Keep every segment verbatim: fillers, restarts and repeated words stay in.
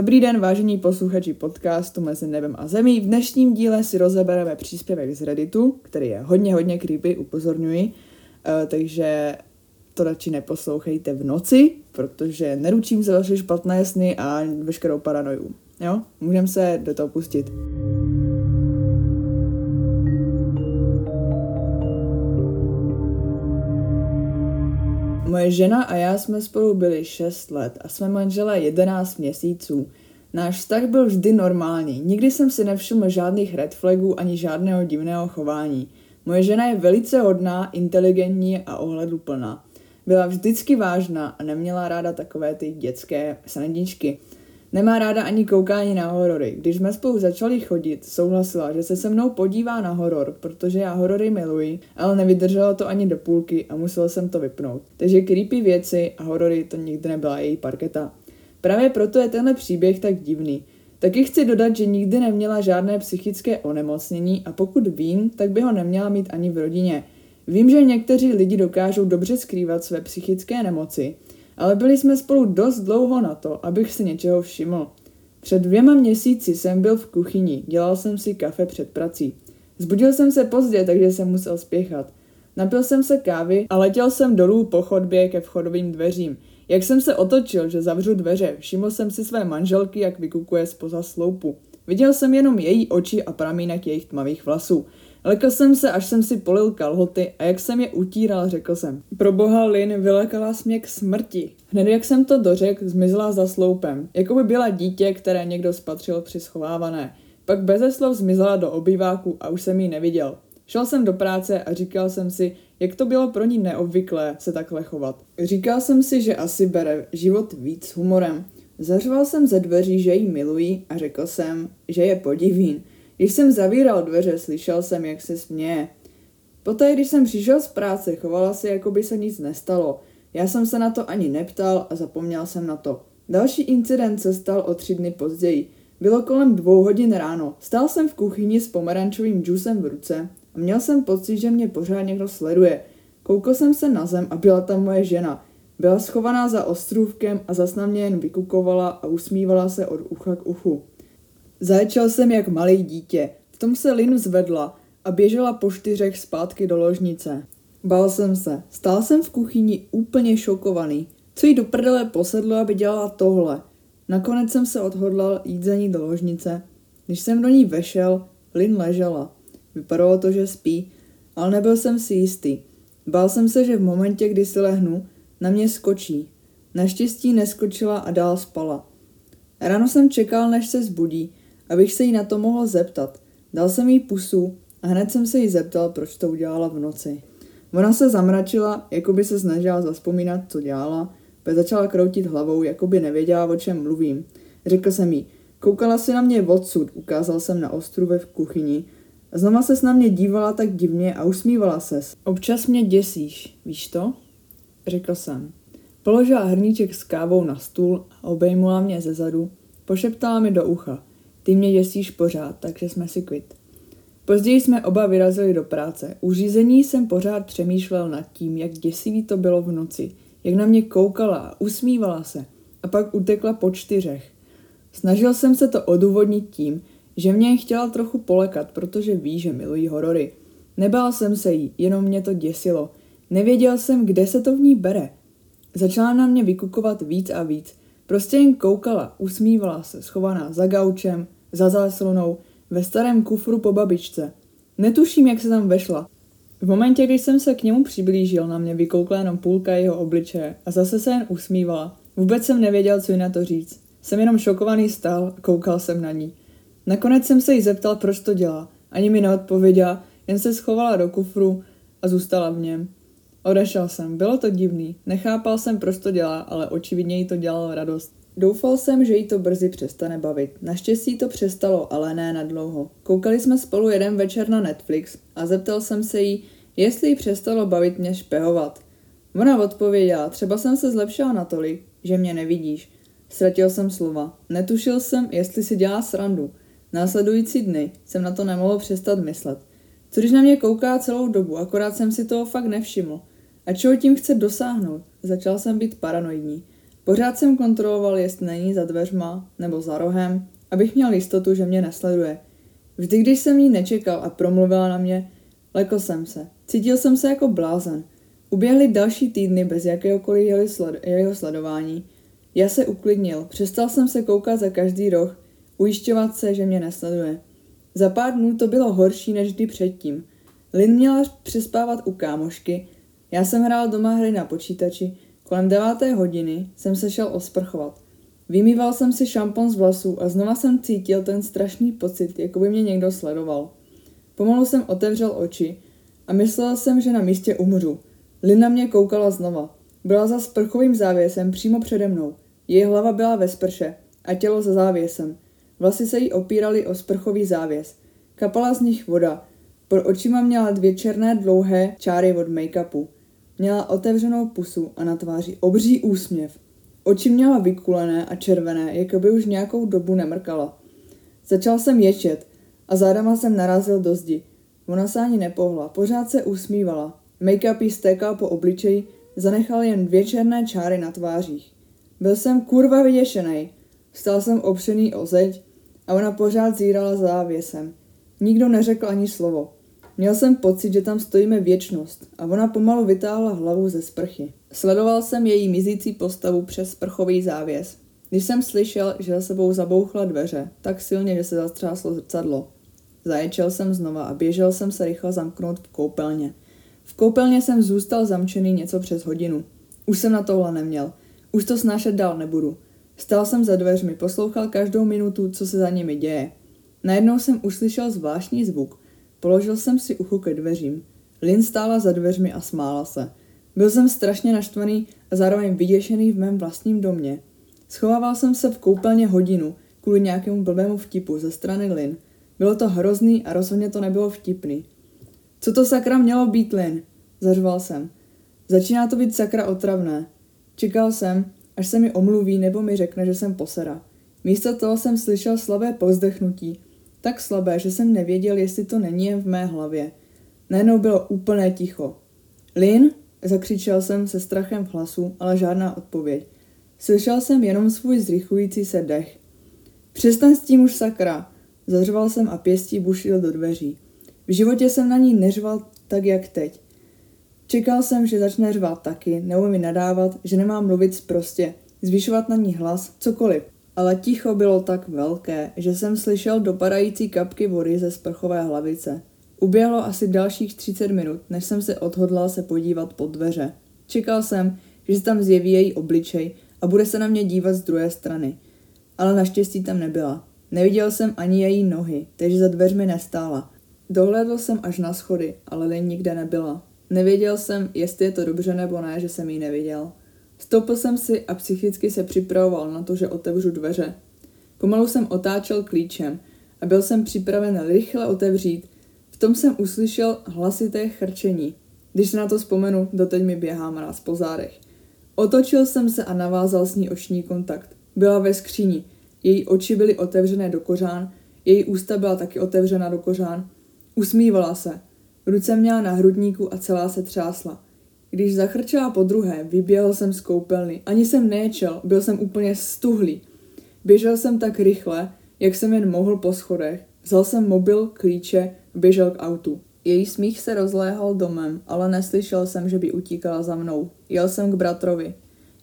Dobrý den, vážení posluchači podcastu Mezi nebem a zemí. V dnešním díle si rozebereme příspěvek z Redditu, který je hodně, hodně creepy, upozorňuji. Uh, takže to radši neposlouchejte v noci, protože neručím za vaše špatné sny a veškerou paranoju. Jo? Můžeme se do toho pustit. Moje žena a já jsme spolu byli šest let a jsme manželé jedenáct měsíců. Náš vztah byl vždy normální, nikdy jsem si nevšiml žádných red flagů ani žádného divného chování. Moje žena je velice hodná, inteligentní a ohleduplná. Byla vždycky vážná a neměla ráda takové ty dětské srandičky. Nemá ráda ani koukání na horory. Když jsme spolu začali chodit, souhlasila, že se se mnou podívá na horor, protože já horory miluji, ale nevydrželo to ani do půlky a musel jsem to vypnout. Takže creepy věci a horory to nikdy nebyla její parketa. Právě proto je tenhle příběh tak divný. Taky chci dodat, že nikdy neměla žádné psychické onemocnění a pokud vím, tak by ho neměla mít ani v rodině. Vím, že někteří lidi dokážou dobře skrývat své psychické nemoci, ale byli jsme spolu dost dlouho na to, abych si něčeho všiml. Před dvěma měsíci jsem byl v kuchyni, dělal jsem si kafe před prací. Zbudil jsem se pozdě, takže jsem musel spěchat. Napil jsem se kávy a letěl jsem dolů po chodbě ke vchodovým dveřím. Jak jsem se otočil, že zavřu dveře, všiml jsem si své manželky, jak vykukuje spoza sloupu. Viděl jsem jenom její oči a pramínek jejich tmavých vlasů. Lekl jsem se, až jsem si polil kalhoty a jak jsem je utíral, řekl jsem. Proboha, Lynn, vylekala jsi mě k smrti. Hned jak jsem to dořekl, zmizela za sloupem, jako by byla dítě, které někdo spatřil při schovávané. Pak beze slov zmizela do obýváku a už jsem ji neviděl. Šel jsem do práce a říkal jsem si, jak to bylo pro ní neobvyklé se takhle chovat. Říkal jsem si, že asi bere život víc s humorem. Zařval jsem ze dveří, že ji miluji a řekl jsem, že je podivín. Když jsem zavíral dveře, slyšel jsem, jak se směje. Poté, když jsem přišel z práce, chovala se, jako by se nic nestalo. Já jsem se na to ani neptal a zapomněl jsem na to. Další incident se stal o tři dny později. Bylo kolem dvou hodin ráno. Stál jsem v kuchyni s pomerančovým džusem v ruce a měl jsem pocit, že mě pořád někdo sleduje. Koukal jsem se na zem a byla tam moje žena. Byla schovaná za ostrůvkem a zas na mě jen vykukovala a usmívala se od ucha k uchu. Zaječel jsem jak malý dítě. V tom se Lynn zvedla a běžela po čtyřech zpátky do ložnice. Bál jsem se. Stál jsem v kuchyni úplně šokovaný. Co jí do prdele posedlo, aby dělala tohle? Nakonec jsem se odhodlal jít za ní do ložnice. Když jsem do ní vešel, Lynn ležela. Vypadalo to, že spí, ale nebyl jsem si jistý. Bál jsem se, že v momentě, kdy si lehnu, na mě skočí. Naštěstí neskočila a dál spala. Ráno jsem čekal, než se zbudí, abych se jí na to mohl zeptat. Dal jsem jí pusu a hned jsem se jí zeptal, proč to udělala v noci. Ona se zamračila, jako by se snažila zazpomínat, co dělala, pak začala kroutit hlavou, jako by nevěděla, o čem mluvím. Řekl jsem jí, koukala si na mě odsud, ukázal jsem na ostrůvek v kuchyni. A znova ses na mě dívala tak divně a usmívala ses. Občas mě děsíš, víš to? Řekl jsem. Položila hrníček s kávou na stůl a obejmula mě zezadu. Pošeptala mi do ucha. Ty mě děsíš pořád, takže jsme si kvit. Později jsme oba vyrazili do práce. U řízení jsem pořád přemýšlel nad tím, jak děsivý to bylo v noci, jak na mě koukala a usmívala se a pak utekla po čtyřech. Snažil jsem se to odůvodnit tím, že mě chtěla trochu polekat, protože ví, že milují horory. Nebál jsem se jí, jenom mě to děsilo. Nevěděl jsem, kde se to v ní bere. Začala na mě vykukovat víc a víc. Prostě jen koukala, usmívala se, schovaná za gaučem, za záslunou, ve starém kufru po babičce. Netuším, jak se tam vešla. V momentě, když jsem se k němu přiblížil, na mě vykoukla jenom půlka jeho obličeje a zase se jen usmívala. Vůbec jsem nevěděl, co jí na to říct. Jsem jenom šokovaný stál a koukal jsem na ní. Nakonec jsem se jí zeptal, proč to dělá. Ani mi neodpověděla, jen se schovala do kufru a zůstala v něm. Odešel jsem, bylo to divný, nechápal jsem, proč to dělá, ale očividně jí to dělalo radost. Doufal jsem, že jí to brzy přestane bavit. Naštěstí to přestalo, ale ne nadlouho. Koukali jsme spolu jeden večer na Netflix a zeptal jsem se jí, jestli jí přestalo bavit mě špehovat. Ona odpověděla, třeba jsem se zlepšila natolik, že mě nevidíš. Ztratil jsem slova. Netušil jsem, jestli si dělá srandu. Následující dny jsem na to nemohl přestat myslet. Co když na mě kouká celou dobu, akorát jsem si toho fakt nevšiml. A čeho tím chce dosáhnout? Začal jsem být paranoidní. Pořád jsem kontroloval, jestli není za dveřma nebo za rohem, abych měl jistotu, že mě nesleduje. Vždy, když jsem jí nečekal a promluvila na mě, lekl jsem se. Cítil jsem se jako blázen. Uběhly další týdny bez jakéhokoliv jeho, sled- jeho sledování. Já se uklidnil, přestal jsem se koukat za každý roh, ujišťovat se, že mě nesleduje. Za pár dnů to bylo horší než kdy předtím. Lynn měla přespávat u kámošky, já jsem hrál doma hry na počítači, kolem deváté hodiny jsem se šel osprchovat. Vymýval jsem si šampon z vlasů a znova jsem cítil ten strašný pocit, jako by mě někdo sledoval. Pomalu jsem otevřel oči a myslel jsem, že na místě umřu. Lynn na mě koukala znova. Byla za sprchovým závěsem přímo přede mnou. Její hlava byla ve sprše a tělo za závěsem. Vlasy se jí opíraly o sprchový závěs. Kapala z nich voda. Pod očima měla dvě černé dlouhé čáry od make-upu. Měla otevřenou pusu a na tváři obří úsměv. Oči měla vykulené a červené, jako by už nějakou dobu nemrkala. Začal jsem ječet a zádama jsem narazil do zdi. Ona se ani nepohla, pořád se usmívala. Make-up jí stékal po obličeji, zanechal jen dvě černé čáry na tvářích. Byl jsem kurva vyděšený. Stál jsem opřený o zeď a ona pořád zírala za závěsem. Nikdo neřekl ani slovo. Měl jsem pocit, že tam stojíme věčnost a ona pomalu vytáhla hlavu ze sprchy. Sledoval jsem její mizící postavu přes sprchový závěs. Když jsem slyšel, že za sebou zabouchla dveře, tak silně, že se zastřáslo zrcadlo. Zaječel jsem znova a běžel jsem se rychle zamknout v koupelně. V koupelně jsem zůstal zamčený něco přes hodinu. Už jsem na tohle neměl. Už to snášet dál nebudu. Stál jsem za dveřmi, poslouchal každou minutu, co se za nimi děje. Najednou jsem uslyšel zvláštní zvuk. Položil jsem si ucho ke dveřím. Lynn stála za dveřmi a smála se. Byl jsem strašně naštvaný a zároveň vyděšený v mém vlastním domě. Schovával jsem se v koupelně hodinu kvůli nějakému blbému vtipu ze strany Lynn. Bylo to hrozný a rozhodně to nebylo vtipný. Co to sakra mělo být, Lynn? Zařval jsem. Začíná to být sakra otravné. Čekal jsem, až se mi omluví nebo mi řekne, že jsem posera. Místo toho jsem slyšel slabé povzdechnutí. Tak slabé, že jsem nevěděl, jestli to není jen v mé hlavě. Najednou bylo úplné ticho. Lynn? Zakřičel jsem se strachem v hlasu, ale žádná odpověď. Slyšel jsem jenom svůj zrychlující se dech. Přestaň s tím už sakra! Zařval jsem a pěstí bušil do dveří. V životě jsem na ní neřval tak, jak teď. Čekal jsem, že začne řvát taky, nebo mi nadávat, že nemám mluvit sprostě, zvyšovat na ní hlas, cokoliv. Ale ticho bylo tak velké, že jsem slyšel dopadající kapky vody ze sprchové hlavice. Uběhlo asi dalších třicet minut, než jsem se odhodlal se podívat pod dveře. Čekal jsem, že se tam zjeví její obličej a bude se na mě dívat z druhé strany. Ale naštěstí tam nebyla. Neviděl jsem ani její nohy, takže za dveřmi nestála. Dohlédl jsem až na schody, ale Lynn nikde nebyla. Nevěděl jsem, jestli je to dobře nebo ne, že jsem ji neviděl. Stoupil jsem si a psychicky se připravoval na to, že otevřu dveře. Pomalu jsem otáčel klíčem a byl jsem připraven rychle otevřít. V tom jsem uslyšel hlasité chrčení. Když se na to vzpomenu, doteď mi běhá mráz po zádech. Otočil jsem se a navázal s ní oční kontakt. Byla ve skříni. Její oči byly otevřené do kořán, její ústa byla taky otevřena do kořán. Usmívala se. Ruce měla na hrudníku a celá se třásla. Když zachrčela podruhé, vyběhl jsem z koupelny. Ani jsem neječel, byl jsem úplně stuhlý. Běžel jsem tak rychle, jak jsem jen mohl po schodech. Vzal jsem mobil, klíče, běžel k autu. Její smích se rozléhal domem, ale neslyšel jsem, že by utíkala za mnou. Jel jsem k bratrovi.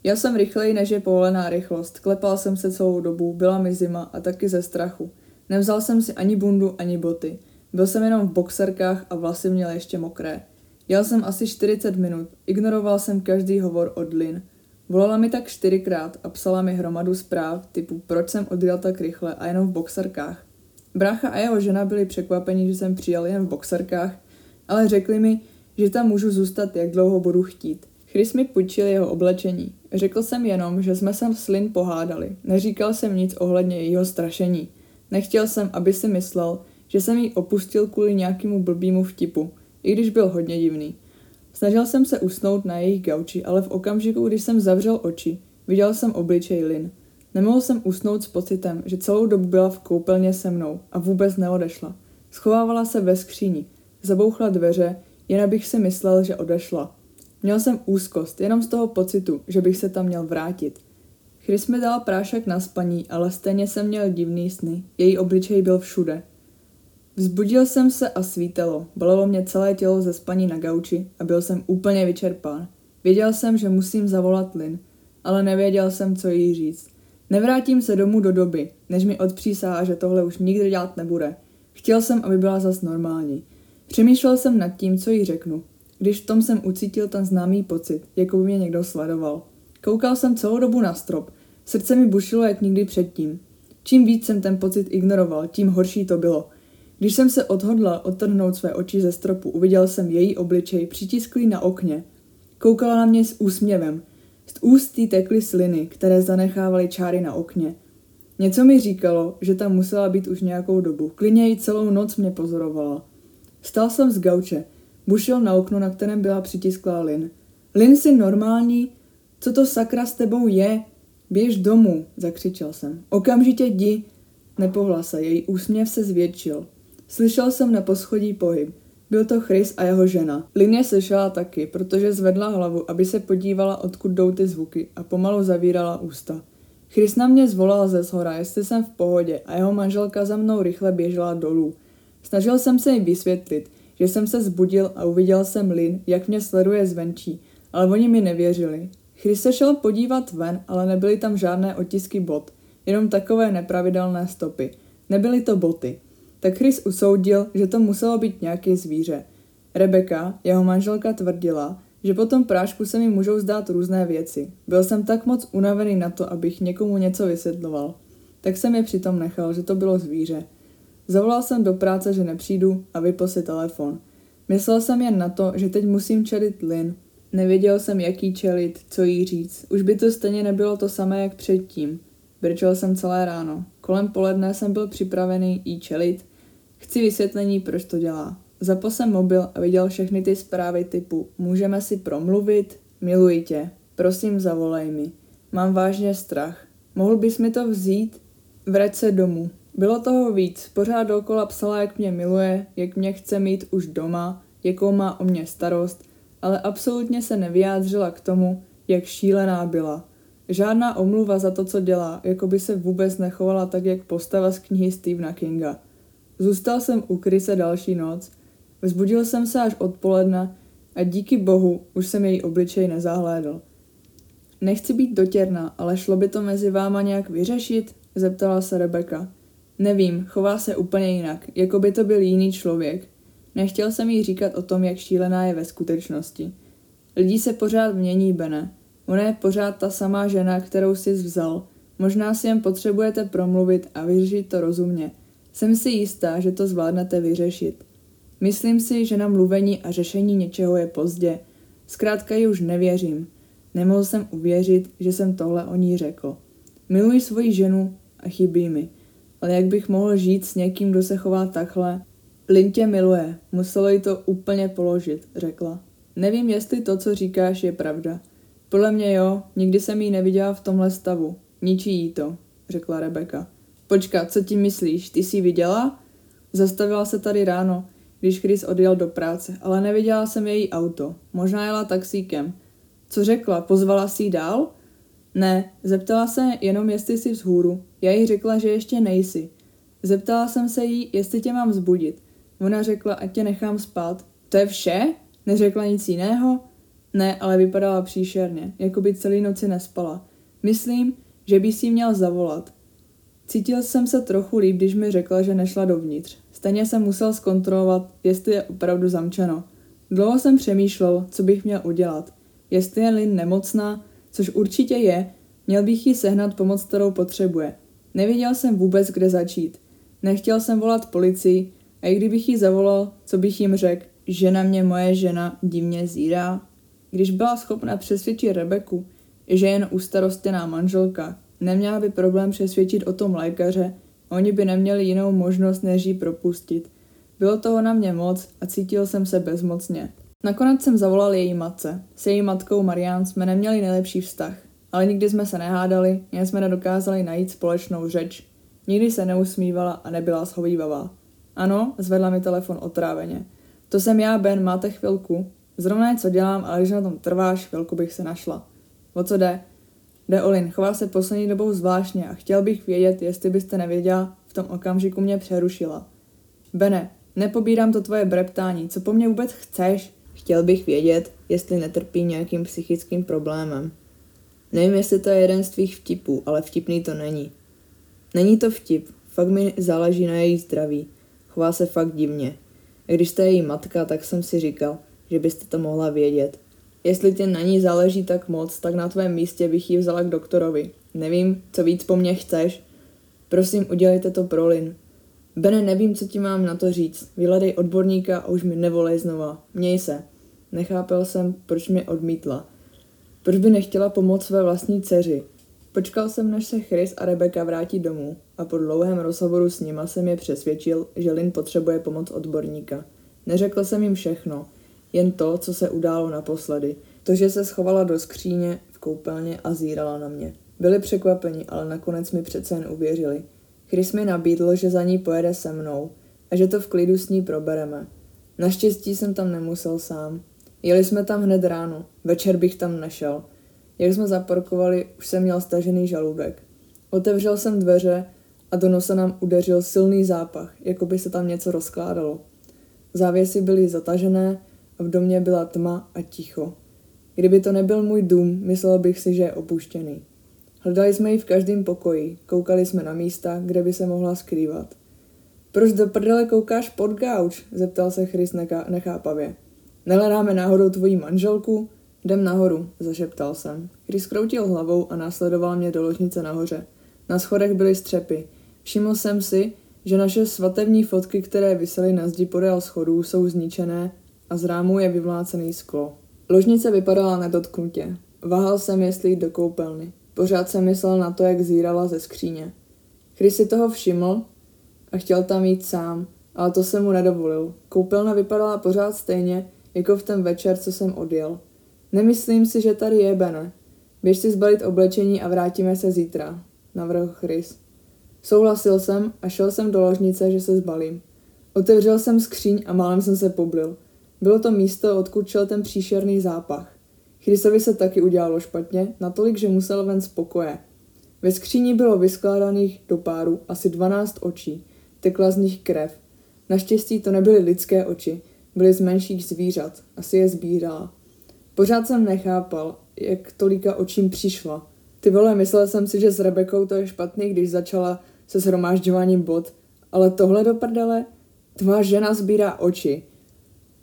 Jel jsem rychleji, než je povolená rychlost. Klepal jsem se celou dobu, byla mi zima a taky ze strachu. Nevzal jsem si ani bundu, ani boty. Byl jsem jenom v boxerkách a vlasy měl ještě mokré. Jel jsem asi čtyřicet minut, ignoroval jsem každý hovor od Lynn. Volala mi tak čtyřikrát a psala mi hromadu zpráv typu proč jsem odjel tak rychle a jenom v boxerkách. Brácha a jeho žena byli překvapeni, že jsem přijel jen v boxerkách, ale řekli mi, že tam můžu zůstat jak dlouho budu chtít. Chris mi půjčil jeho oblečení. Řekl jsem jenom, že jsme se s Lynn pohádali. Neříkal jsem nic ohledně jejího strašení. Nechtěl jsem, aby si myslel, že jsem ji opustil kvůli nějakému blbýmu vtipu, i když byl hodně divný. Snažil jsem se usnout na jejich gauči, ale v okamžiku, když jsem zavřel oči, viděl jsem obličej Lynn. Nemohl jsem usnout s pocitem, že celou dobu byla v koupelně se mnou a vůbec neodešla. Schovávala se ve skříni, zabouchla dveře, jen abych si myslel, že odešla. Měl jsem úzkost, jenom z toho pocitu, že bych se tam měl vrátit. Chris mi dal prášek na spaní, ale stejně jsem měl divný sny. Její obličej byl všude. Vzbudil jsem se a svítalo. Bolelo mě celé tělo ze spaní na gauči a byl jsem úplně vyčerpán. Věděl jsem, že musím zavolat Lynn, ale nevěděl jsem, co jí říct. Nevrátím se domů do doby, než mi odpřísahá, že tohle už nikdy dělat nebude. Chtěl jsem, aby byla zas normální. Přemýšlel jsem nad tím, co jí řeknu. Když v tom jsem ucítil ten známý pocit, jako by mě někdo sledoval. Koukal jsem celou dobu na strop. Srdce mi bušilo jak nikdy předtím. Čím víc jsem ten pocit ignoroval, tím horší to bylo. Když jsem se odhodlal odtrhnout své oči ze stropu, uviděl jsem její obličej přitisklý na okně. Koukala na mě s úsměvem. Z úst jí tekly sliny, které zanechávaly čáry na okně. Něco mi říkalo, že tam musela být už nějakou dobu. Klidně ji celou noc mě pozorovala. Vstal jsem z gauče. Bušil na okno, na kterém byla přitisklá Lynn. Lynn, jsi normální? Co to sakra s tebou je? Běž domů, zakřičel jsem. Okamžitě jdi. Nepohla se, její úsměv se zvětšil. Slyšel jsem na poschodí pohyb. Byl to Chris a jeho žena. Lynn je slyšela taky, protože zvedla hlavu, aby se podívala, odkud jdou ty zvuky a pomalu zavírala ústa. Chris na mě zvolal ze shora, jestli jsem v pohodě a jeho manželka za mnou rychle běžela dolů. Snažil jsem se jí vysvětlit, že jsem se zbudil a uviděl jsem Lynn, jak mě sleduje zvenčí, ale oni mi nevěřili. Chris se šel podívat ven, ale nebyly tam žádné otisky bot, jenom takové nepravidelné stopy. Nebyly to boty. Tak Chris usoudil, že to muselo být nějaké zvíře. Rebecca, jeho manželka, tvrdila, že po tom prášku se mi můžou zdát různé věci. Byl jsem tak moc unavený na to, abych někomu něco vysvětloval. Tak jsem je přitom nechal, že to bylo zvíře. Zavolal jsem do práce, že nepřijdu a vypl si telefon. Myslel jsem jen na to, že teď musím čelit Lynn. Nevěděl jsem, jak jí čelit, co jí říct. Už by to stejně nebylo to samé, jak předtím. Brčel jsem celé ráno. Kolem poledne jsem byl připravený jí čelit. Chci vysvětlení, proč to dělá. Zapl jsem mobil a viděl všechny ty zprávy typu můžeme si promluvit, miluji tě, prosím zavolej mi, mám vážně strach, mohl bys mi to vzít, vrať se domů. Bylo toho víc, pořád dokola psala, jak mě miluje, jak mě chce mít už doma, jakou má o mě starost, ale absolutně se nevyjádřila k tomu, jak šílená byla. Žádná omluva za to, co dělá, jako by se vůbec nechovala tak, jak postava z knihy Stephena Kinga. Zůstal jsem u Krise další noc, vzbudil jsem se až odpoledne a díky bohu už jsem její obličej nezahlédl. Nechci být dotěrná, ale šlo by to mezi váma nějak vyřešit? Zeptala se Rebecca. Nevím, chová se úplně jinak, jako by to byl jiný člověk. Nechtěl jsem jí říkat o tom, jak šílená je ve skutečnosti. Lidi se pořád mění, Bene. Ona je pořád ta samá žena, kterou jsi vzal. Možná si jen potřebujete promluvit a vyřešit to rozumně. Jsem si jistá, že to zvládnete vyřešit. Myslím si, že na mluvení a řešení něčeho je pozdě. Zkrátka ji už nevěřím. Nemohl jsem uvěřit, že jsem tohle o ní řekl. Miluji svoji ženu a chybí mi. Ale jak bych mohl žít s někým, kdo se chová takhle? Lynn tě miluje, muselo jí to úplně položit, řekla. Nevím, jestli to, co říkáš, je pravda. Podle mě jo, nikdy jsem ji neviděla v tomhle stavu. Ničí jí to, řekla Rebecca. Počkat, co ti myslíš, ty jsi ji viděla? Zastavila se tady ráno, když Chris odjel do práce, ale neviděla jsem její auto. Možná jela taxíkem. Co řekla, pozvala si ji dál? Ne, zeptala se jenom, jestli jsi vzhůru. Já jí řekla, že ještě nejsi. Zeptala jsem se jí, jestli tě mám vzbudit. Ona řekla, ať tě nechám spát. To je vše? Neřekla nic jiného? Ne, ale vypadala příšerně, jako by celý noci nespala. Myslím, že bys jí měl zavolat. Cítil jsem se trochu líp, když mi řekla, že nešla dovnitř. Stejně jsem musel zkontrolovat, jestli je opravdu zamčeno. Dlouho jsem přemýšlel, co bych měl udělat. Jestli je Lynn nemocná, což určitě je, měl bych jí sehnat pomoc, kterou potřebuje. Nevěděl jsem vůbec, kde začít. Nechtěl jsem volat policii a i kdybych jí zavolal, co bych jim řekl, že na mě moje žena divně zírá. Když byla schopna přesvědčit Rebeku, že jen ustarostěná manželka, neměla by problém přesvědčit o tom lékaře, oni by neměli jinou možnost, než ji propustit. Bylo toho na mě moc a cítil jsem se bezmocně. Nakonec jsem zavolal její matce. S její matkou Marian jsme neměli nejlepší vztah, ale nikdy jsme se nehádali, jen jsme nedokázali najít společnou řeč. Nikdy se neusmívala a nebyla shovívavá. Ano, zvedla mi telefon otráveně. To jsem já, Ben, máte chvilku? Zrovna něco dělám, ale když na tom trváš, chvilku bych se našla. O co jde? Jde o Lynn, choval se poslední dobou zvláštně a chtěl bych vědět, jestli byste nevěděla, v tom okamžiku mě přerušila. Bene, nepobírám to tvoje breptání, co po mně vůbec chceš? Chtěl bych vědět, jestli netrpí nějakým psychickým problémem. Nevím, jestli to je jeden z tvých vtipů, ale vtipný to není. Není to vtip, fakt mi záleží na její zdraví. Chová se fakt divně. A když jste její matka, tak jsem si říkal, že byste to mohla vědět. Jestli tě na ní záleží tak moc, tak na tvém místě bych ji vzala k doktorovi. Nevím, co víc po mně chceš. Prosím, udělejte to pro Lynn. Bene, nevím, co ti mám na to říct. Vyhledej odborníka a už mi nevolej znova. Měj se. Nechápal jsem, proč mě odmítla. Proč by nechtěla pomoct své vlastní dceři? Počkal jsem, než se Chris a Rebecca vrátí domů a po dlouhém rozhovoru s nima jsem je přesvědčil, že Lynn potřebuje pomoc odborníka. Neřekl jsem jim všechno, jen to, co se událo naposledy. To, že se schovala do skříně v koupelně a zírala na mě. Byli překvapeni, ale nakonec mi přece jen uvěřili. Chris mi nabídl, že za ní pojede se mnou a že to v klidu s ní probereme. Naštěstí jsem tam nemusel sám. Jeli jsme tam hned ráno, večer bych tam nešel. Jak jsme zaparkovali, už jsem měl stažený žaludek. Otevřel jsem dveře a do nosa nám udeřil silný zápach, jako by se tam něco rozkládalo. Závěsy byly zatažené a v domě byla tma a ticho. Kdyby to nebyl můj dům, myslel bych si, že je opuštěný. Hledali jsme ji v každém pokoji, koukali jsme na místa, kde by se mohla skrývat. Proč do prdele koukáš pod gauč? Zeptal se Chris neka- nechápavě. Nehledáme náhodou tvoji manželku? Jdem nahoru, zašeptal jsem. Chris kroutil hlavou a následoval mě do ložnice nahoře. Na schodech byly střepy. Všiml jsem si, že naše svatební fotky, které visely na zdi podél schodů, jsou zničené a z rámu je vyvlácený sklo. Ložnice vypadala nedotknutě. Váhal jsem, jestli jít do koupelny. Pořád jsem myslel na to, jak zírala ze skříně. Chris si toho všiml a chtěl tam jít sám, ale to se mu nedovolil. Koupelna vypadala pořád stejně, jako v ten večer, co jsem odjel. Nemyslím si, že tady je, Bene. Běž si zbalit oblečení a vrátíme se zítra, navrhl Chris. Souhlasil jsem a šel jsem do ložnice, že se zbalím. Otevřel jsem skříň a málem jsem se poblil. Bylo to místo, odkud šel ten příšerný zápach. Chrisovi se taky udělalo špatně, natolik, že musel ven z pokoje. Ve skříni bylo vyskládaných do páru asi dvanáct očí, tekla z nich krev. Naštěstí to nebyly lidské oči, byly z menších zvířat, asi je sbírala. Pořád jsem nechápal, jak tolika očím přišla. Ty vole, myslel jsem si, že s Rebekou to je špatný, když začala se shromážďováním bod, ale tohle do prdele? Tvá žena sbírá oči.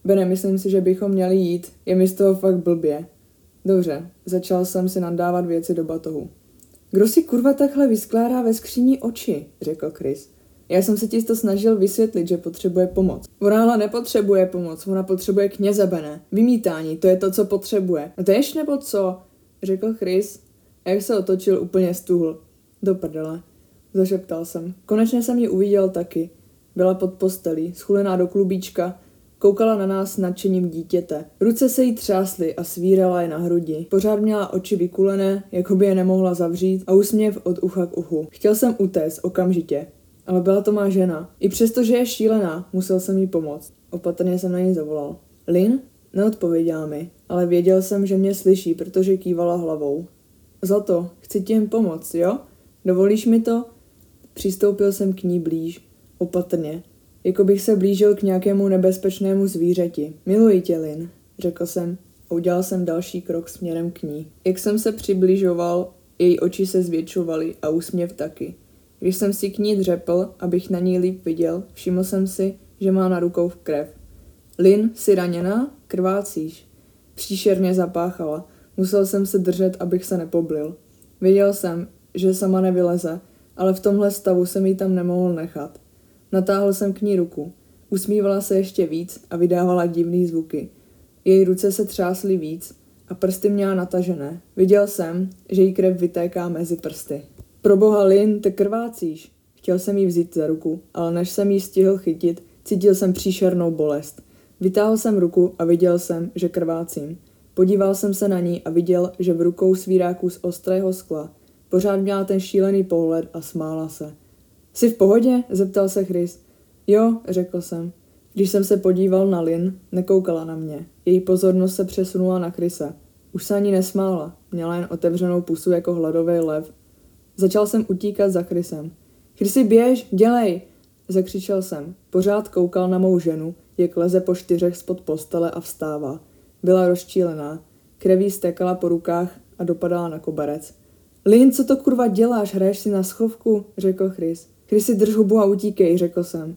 Bene, myslím si, že bychom měli jít, je mi z toho fakt blbě. Dobře, začal jsem si nadávat věci do batohu. Kdo si kurva takhle vyskládá ve skříni oči, řekl Chris. Já jsem se ti to snažil vysvětlit, že potřebuje pomoc. Ona ale nepotřebuje pomoc, ona potřebuje kněze, Bene. Vymítání, to je to, co potřebuje. Jdeš nebo co? Řekl Chris. A jak se otočil, úplně stuhl. Do prdele. Zašeptal jsem. Konečně jsem ji uviděl taky. Byla pod postelí, schulená do klubíčka. Koukala na nás s nadšením dítěte. Ruce se jí třásly a svírala je na hrudi. Pořád měla oči vykulené, jako by je nemohla zavřít a úsměv od ucha k uchu. Chtěl jsem utéct okamžitě. Ale byla to má žena. I přesto, že je šílená, musel jsem jí pomoct. Opatrně jsem na ní zavolal. Lynn? Neodpověděla mi, ale věděl jsem, že mě slyší, protože kývala hlavou. Zlato, chci ti jen pomoct, jo? Dovolíš mi to? Přistoupil jsem k ní blíž. Opatrně. Jako bych se blížil k nějakému nebezpečnému zvířeti. Miluji tě, Lynn, řekl jsem a udělal jsem další krok směrem k ní. Jak jsem se přibližoval, její oči se zvětšovaly a úsměv taky. Když jsem si k ní dřepl, abych na ní líp viděl, všiml jsem si, že má na rukou v krev. Lynn, jsi raněná? Krvácíš. Příšerně zapáchala. Musel jsem se držet, abych se nepoblil. Věděl jsem, že sama nevyleze, ale v tomhle stavu jsem ji tam nemohl nechat. Natáhl jsem k ní ruku. Usmívala se ještě víc a vydávala divné zvuky. Její ruce se třásly víc a prsty měla natažené. Viděl jsem, že jí krev vytéká mezi prsty. Proboha, Lynn, ty krvácíš. Chtěl jsem jí vzít za ruku, ale než jsem jí stihl chytit, cítil jsem příšernou bolest. Vytáhl jsem ruku a viděl jsem, že krvácím. Podíval jsem se na ní a viděl, že v rukou svírá kus ostrého skla. Pořád měla ten šílený pohled a smála se. Jsi v pohodě? Zeptal se Chris. Jo, řekl jsem. Když jsem se podíval na Lynn, nekoukala na mě. Její pozornost se přesunula na Chrise. Už se ani nesmála, měla jen otevřenou pusu jako hladový lev. Začal jsem utíkat za Chrisem. Chrisi, běž, dělej! Zakřičel jsem. Pořád koukal na mou ženu, jak leze po čtyřech spod postele a vstává. Byla rozčílená. Kreví stékala po rukách a dopadala na koberec. Lynn, co to kurva děláš? Hraješ si na schovku? Řekl Chris. Chrisi, drž hubu a utíkej, řekl jsem.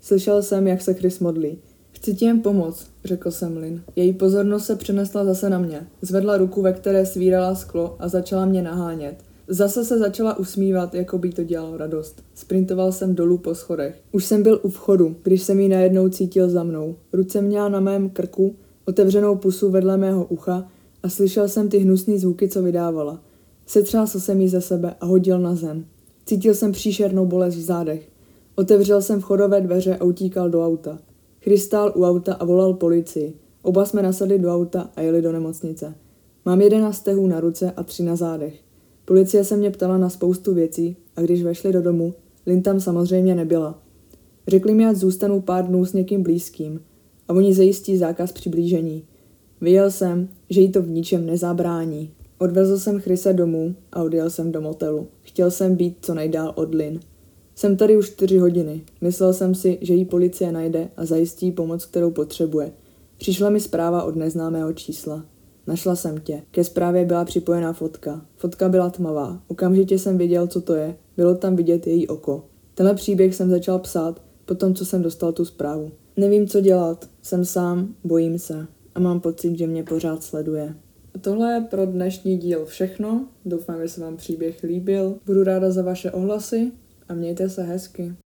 Slyšel jsem, jak se Chris modlí. Chci ti jen pomoct, řekl jsem Lynn. Její pozornost se přenesla zase na mě. Zvedla ruku, ve které svírala sklo a začala mě nahánět. Zase se začala usmívat, jako by to dělalo radost. Sprintoval jsem dolů po schodech. Už jsem byl u vchodu, když jsem ji najednou cítil za mnou. Ruce měla na mém krku, otevřenou pusu vedle mého ucha a slyšel jsem ty hnusný zvuky, co vydávala. Setřásl jsem ji ze sebe a hodil na zem. Cítil jsem příšernou bolest v zádech. Otevřel jsem vchodové dveře a utíkal do auta. Chris stál u auta a volal policii. Oba jsme nasedli do auta a jeli do nemocnice. Mám jedenáct stehů na ruce a tři na zádech. Policie se mě ptala na spoustu věcí a když vešli do domu, Lynn tam samozřejmě nebyla. Řekli mi, ať zůstanu pár dnů s někým blízkým a oni zajistí zákaz přiblížení. Viděl jsem, že jí to v ničem nezabrání. Odvezl jsem Chrise domů a odjel jsem do motelu. Chtěl jsem být co nejdál od Lynn. Jsem tady už čtyři hodiny. Myslel jsem si, že jí policie najde a zajistí pomoc, kterou potřebuje. Přišla mi zpráva od neznámého čísla. Našla jsem tě. Ke zprávě byla připojená fotka. Fotka byla tmavá. Okamžitě jsem věděl, co to je. Bylo tam vidět její oko. Tenhle příběh jsem začal psát po tom, co jsem dostal tu zprávu. Nevím, co dělat. Jsem sám, bojím se. A mám pocit, že mě pořád sleduje. A tohle je pro dnešní díl všechno. Doufám, že se vám příběh líbil. Budu ráda za vaše ohlasy a mějte se hezky.